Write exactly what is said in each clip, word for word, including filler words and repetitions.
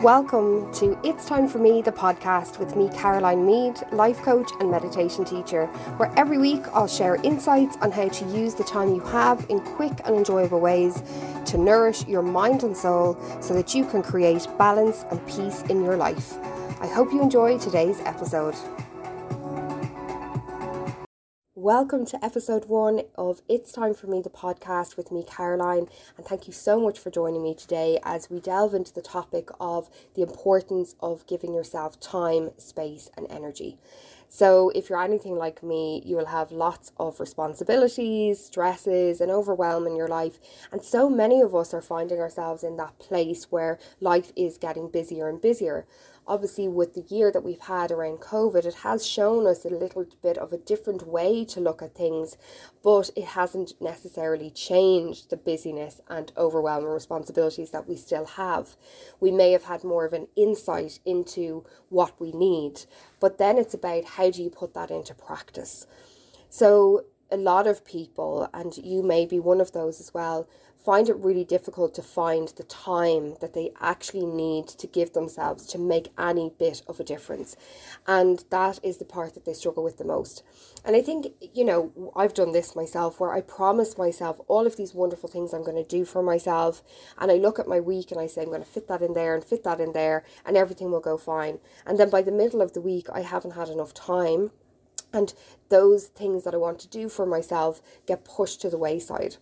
Welcome to It's Time for Me, the podcast with me, Caroline Mead, life coach and meditation teacher, where every week I'll share insights on how to use the time you have in quick and enjoyable ways to nourish your mind and soul so that you can create balance and peace in your life. I hope you enjoy today's episode. Welcome to episode one of It's Time for Me, the podcast with me, Caroline, and thank you so much for joining me today as we delve into the topic of the importance of giving yourself time, space, and energy. So if you're anything like me, you will have lots of responsibilities, stresses, and overwhelm in your life. And so many of us are finding ourselves in that place where life is getting busier and busier. Obviously, with the year that we've had around COVID, it has shown us a little bit of a different way to look at things, but it hasn't necessarily changed the busyness and overwhelm and responsibilities that we still have. We may have had more of an insight into what we need, but then it's about how do you put that into practice. So a lot of people, and you may be one of those as well, find it really difficult to find the time that they actually need to give themselves to make any bit of a difference. And that is the part that they struggle with the most. And I think, you know, I've done this myself where I promise myself all of these wonderful things I'm going to do for myself. And I look at my week and I say, I'm going to fit that in there and fit that in there and everything will go fine. And then by the middle of the week, I haven't had enough time. And those things that I want to do for myself get pushed to the wayside.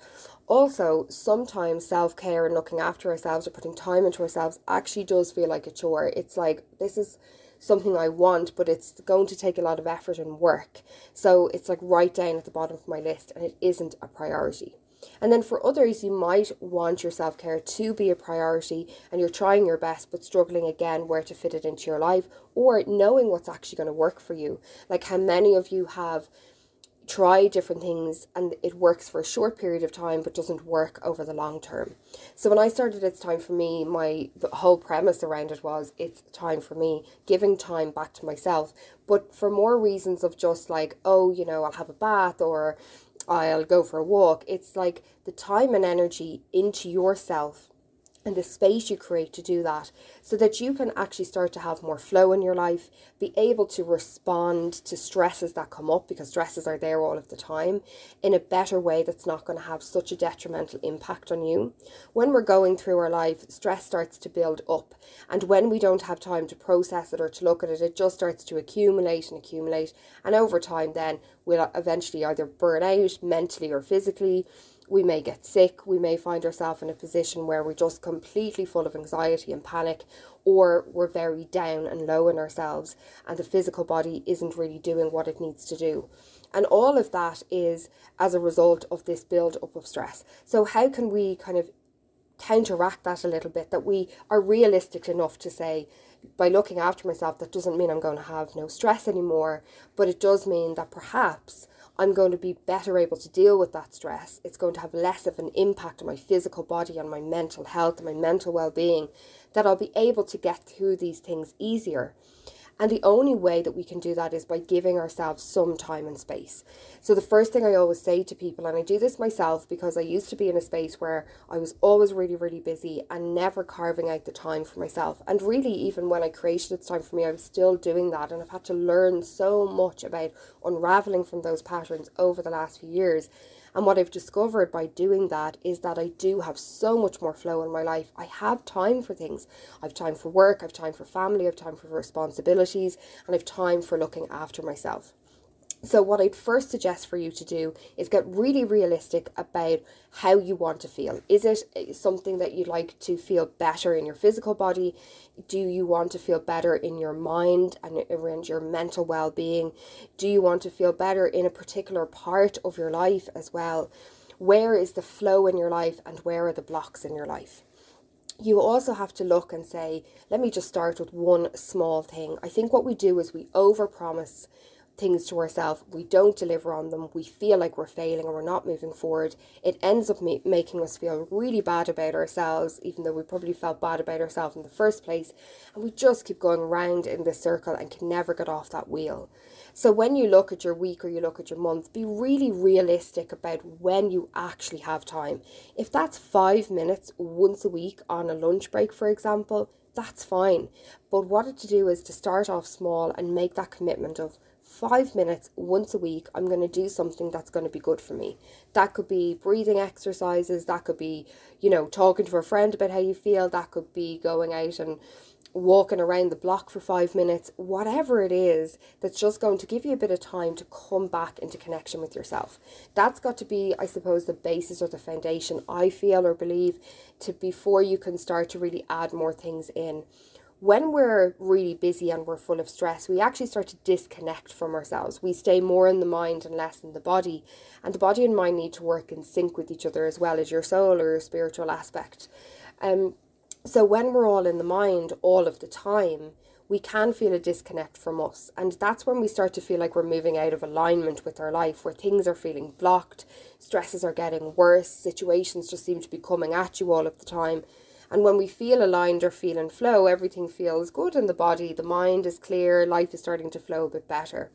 Also, sometimes self-care and looking after ourselves or putting time into ourselves actually does feel like a chore. It's like, this is something I want, but it's going to take a lot of effort and work. So it's like right down at the bottom of my list and it isn't a priority. And then for others, you might want your self-care to be a priority and you're trying your best, but struggling again where to fit it into your life or knowing what's actually going to work for you. Like how many of you have tried different things and it works for a short period of time, but doesn't work over the long term. So when I started It's Time for Me, my whole premise around it was it's time for me, giving time back to myself, but for more reasons of just like, oh, you know, I'll have a bath or I'll go for a walk. It's like the time and energy into yourself and the space you create to do that so that you can actually start to have more flow in your life, be able to respond to stresses that come up because stresses are there all of the time in a better way that's not going to have such a detrimental impact on you. When we're going through our life, stress starts to build up and when we don't have time to process it or to look at it, it just starts to accumulate and accumulate and over time then we'll eventually either burn out mentally or physically. We may get sick, we may find ourselves in a position where we're just completely full of anxiety and panic, or we're very down and low in ourselves and the physical body isn't really doing what it needs to do. And all of that is as a result of this build up of stress. So how can we kind of counteract that a little bit, that we are realistic enough to say, by looking after myself, that doesn't mean I'm going to have no stress anymore, but it does mean that perhaps I'm going to be better able to deal with that stress. It's going to have less of an impact on my physical body, on my mental health, and my mental well-being, that I'll be able to get through these things easier. And the only way that we can do that is by giving ourselves some time and space. So the first thing I always say to people, and I do this myself because I used to be in a space where I was always really, really busy and never carving out the time for myself. And really, even when I created It's Time for Me, I was still doing that. And I've had to learn so much about unraveling from those patterns over the last few years. And what I've discovered by doing that is that I do have so much more flow in my life. I have time for things. I have time for work, I have time for family, I have time for responsibilities, and I have time for looking after myself. So what I'd first suggest for you to do is get really realistic about how you want to feel. Is it something that you'd like to feel better in your physical body? Do you want to feel better in your mind and around your mental well-being? Do you want to feel better in a particular part of your life as well? Where is the flow in your life and where are the blocks in your life? You also have to look and say, let me just start with one small thing. I think what we do is we overpromise things to ourselves, we don't deliver on them, we feel like we're failing and we're not moving forward. It ends up ma- making us feel really bad about ourselves, even though we probably felt bad about ourselves in the first place, and we just keep going round in this circle and can never get off that wheel. So when you look at your week or you look at your month, be really realistic about when you actually have time. If that's five minutes once a week on a lunch break, for example, that's fine. But what to do is to start off small and make that commitment of five minutes once a week. I'm going to do something that's going to be good for me. That could be breathing exercises. That could be, you know, talking to a friend about how you feel. That could be going out and walking around the block for five minutes, whatever it is, that's just going to give you a bit of time to come back into connection with yourself. That's got to be, I suppose, the basis or the foundation, I feel or believe, to before you can start to really add more things in. When we're really busy and we're full of stress, we actually start to disconnect from ourselves. We stay more in the mind and less in the body. And the body and mind need to work in sync with each other, as well as your soul or your spiritual aspect. Um, So when we're all in the mind all of the time, we can feel a disconnect from us. And that's when we start to feel like we're moving out of alignment with our life, where things are feeling blocked, stresses are getting worse, situations just seem to be coming at you all of the time. And when we feel aligned or feel in flow, everything feels good in the body, the mind is clear, life is starting to flow a bit better.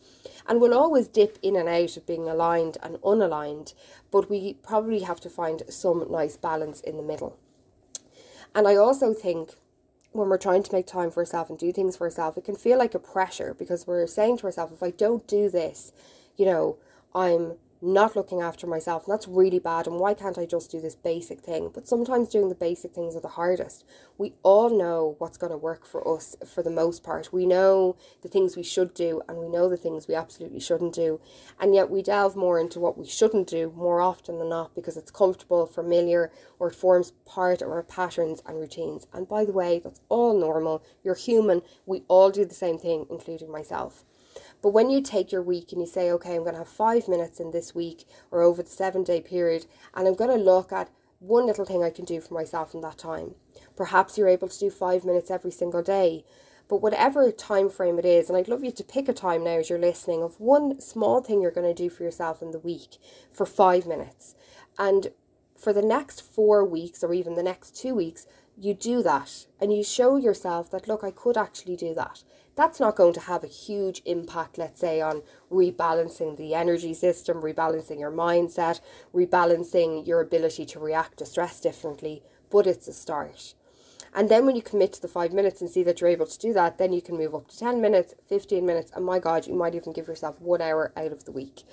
And we'll always dip in and out of being aligned and unaligned, but we probably have to find some nice balance in the middle. And I also think when we're trying to make time for ourselves and do things for ourselves, it can feel like a pressure, because we're saying to ourselves, if I don't do this, you know, I'm not looking after myself, and that's really bad, and why can't I just do this basic thing? But sometimes doing the basic things are the hardest. We all know what's going to work for us for the most part. We know the things we should do, and we know the things we absolutely shouldn't do, and yet we delve more into what we shouldn't do more often than not, because it's comfortable, familiar, or it forms part of our patterns and routines. And by the way, that's all normal. You're human. We all do the same thing, including myself. But when you take your week and you say, okay, I'm going to have five minutes in this week or over the seven day period, and I'm going to look at one little thing I can do for myself in that time. Perhaps you're able to do five minutes every single day, but whatever time frame it is, and I'd love you to pick a time now as you're listening of one small thing you're going to do for yourself in the week for five minutes. And for the next four weeks or even the next two weeks, you do that and you show yourself that, look, I could actually do that. That's not going to have a huge impact, let's say, on rebalancing the energy system, rebalancing your mindset, rebalancing your ability to react to stress differently, but it's a start. And then when you commit to the five minutes and see that you're able to do that, then you can move up to ten minutes, fifteen minutes, and my God, you might even give yourself one hour out of the week.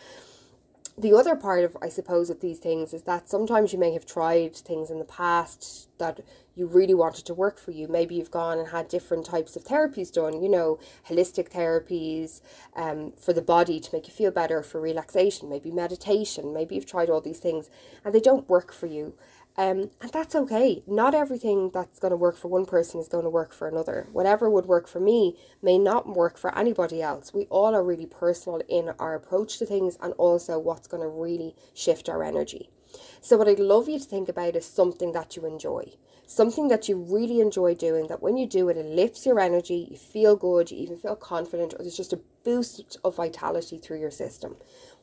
The other part of, I suppose, of these things is that sometimes you may have tried things in the past that you really wanted to work for you. Maybe you've gone and had different types of therapies done, you know, holistic therapies um, for the body to make you feel better, for relaxation, maybe meditation. Maybe you've tried all these things and they don't work for you. Um, and that's okay. Not everything that's going to work for one person is going to work for another. Whatever would work for me may not work for anybody else. We all are really personal in our approach to things, and also what's going to really shift our energy. So what I'd love you to think about is something that you enjoy. Something that you really enjoy doing, that when you do it, it lifts your energy, you feel good, you even feel confident, or there's just a boost of vitality through your system.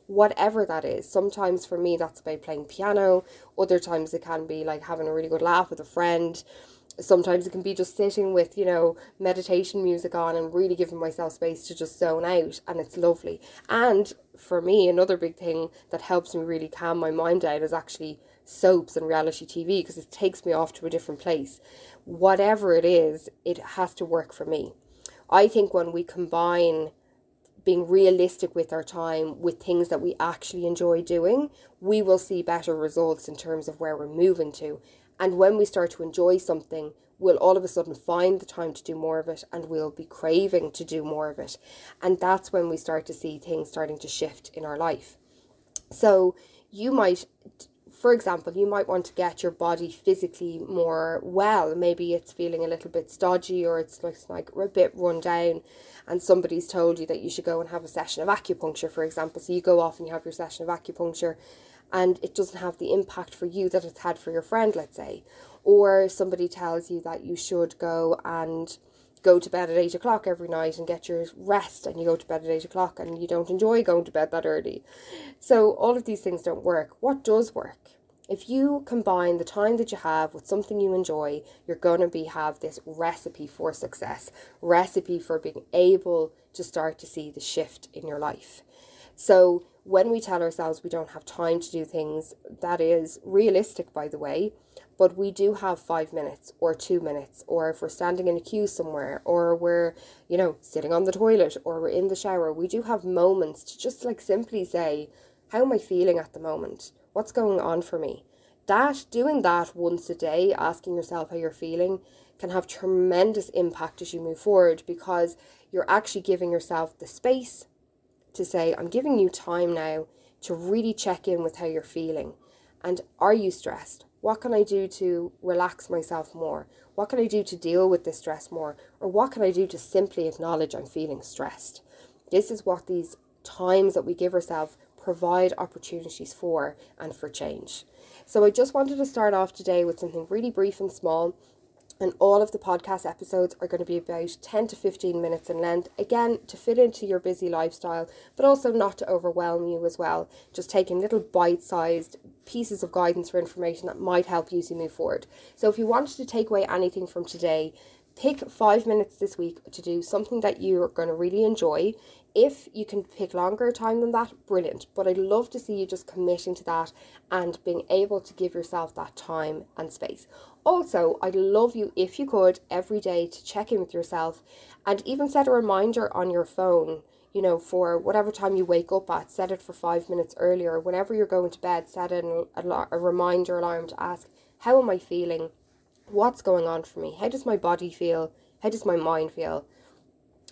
Whatever that is. Sometimes for me that's about playing piano, other times it can be like having a really good laugh with a friend, sometimes it can be just sitting with, you know, meditation music on and really giving myself space to just zone out, and it's lovely. And for me, another big thing that helps me really calm my mind down is actually soaps and reality T V, because it takes me off to a different place. Whatever it is, it has to work for me. I think when we combine being realistic with our time with things that we actually enjoy doing, we will see better results in terms of where we're moving to. And when we start to enjoy something, we'll all of a sudden find the time to do more of it, and we'll be craving to do more of it. And that's when we start to see things starting to shift in our life. So you might, for example, you might want to get your body physically more well. Maybe it's feeling a little bit stodgy, or it's like a bit run down, and somebody's told you that you should go and have a session of acupuncture, for example. So you go off and you have your session of acupuncture, and it doesn't have the impact for you that it's had for your friend, let's say. Or somebody tells you that you should go and go to bed at eight o'clock every night and get your rest, and you go to bed at eight o'clock and you don't enjoy going to bed that early. So all of these things don't work. What does work? If you combine the time that you have with something you enjoy, you're going to be have this recipe for success, recipe for being able to start to see the shift in your life. So when we tell ourselves we don't have time to do things, that is realistic, by the way, but we do have five minutes or two minutes, or if we're standing in a queue somewhere, or we're, you know, sitting on the toilet, or we're in the shower, we do have moments to just like simply say, how am I feeling at the moment? What's going on for me? That, doing that once a day, asking yourself how you're feeling, can have tremendous impact as you move forward, because you're actually giving yourself the space to say, I'm giving you time now to really check in with how you're feeling. And are you stressed? What can I do to relax myself more? What can I do to deal with this stress more? Or what can I do to simply acknowledge I'm feeling stressed? This is what these times that we give ourselves provide opportunities for, and for change. So I just wanted to start off today with something really brief and small, and all of the podcast episodes are going to be about ten to fifteen minutes in length, again to fit into your busy lifestyle, but also not to overwhelm you as well, just taking little bite-sized pieces of guidance for information that might help you as you move forward. So if you wanted to take away anything from today, pick five minutes this week to do something that you are going to really enjoy. If you can pick longer time than that, brilliant. But I'd love to see you just committing to that and being able to give yourself that time and space. Also, I'd love you, if you could, every day to check in with yourself and even set a reminder on your phone, you know, for whatever time you wake up at, set it for five minutes earlier. Whenever you're going to bed, set an, a, a reminder alarm to ask, how am I feeling? What's going on for me? How does my body feel? How does my mind feel?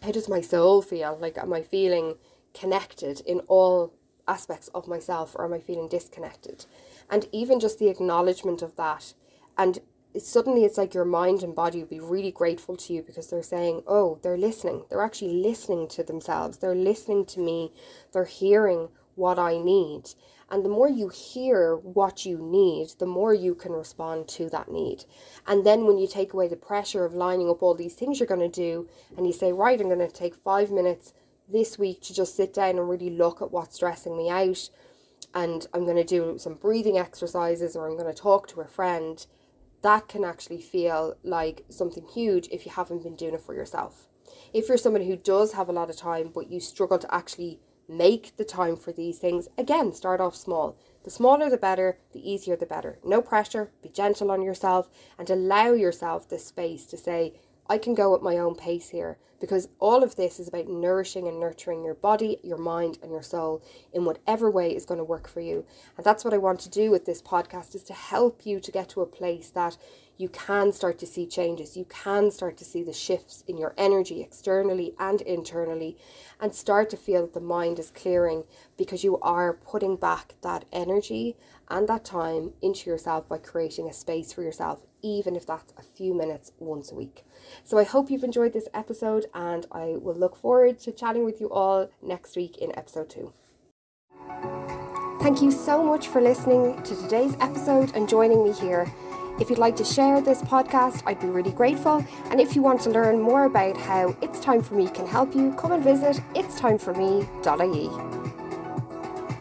How does my soul feel? Like, am I feeling connected in all aspects of myself, or am I feeling disconnected? And even just the acknowledgement of that. And it, suddenly it's like your mind and body would be really grateful to you, because they're saying, oh, they're listening. They're actually listening to themselves. They're listening to me. They're hearing what I need. And the more you hear what you need, the more you can respond to that need. And then when you take away the pressure of lining up all these things you're going to do, and you say, right, I'm going to take five minutes this week to just sit down and really look at what's stressing me out, and I'm going to do some breathing exercises, or I'm going to talk to a friend, that can actually feel like something huge if you haven't been doing it for yourself. If you're someone who does have a lot of time, but you struggle to actually make the time for these things, again, start off small. The smaller the better, the easier the better. No pressure, be gentle on yourself, and allow yourself the space to say, I can go at my own pace here, because all of this is about nourishing and nurturing your body, your mind, and your soul in whatever way is going to work for you. And that's what I want to do with this podcast, is to help you to get to a place that you can start to see changes. You can start to see the shifts in your energy externally and internally, and start to feel that the mind is clearing, because you are putting back that energy and that time into yourself by creating a space for yourself, even if that's a few minutes once a week. So I hope you've enjoyed this episode, and I will look forward to chatting with you all next week in episode two. Thank you so much for listening to today's episode and joining me here. If you'd like to share this podcast, I'd be really grateful. And if you want to learn more about how It's Time For Me can help you, come and visit it's time for me dot I E.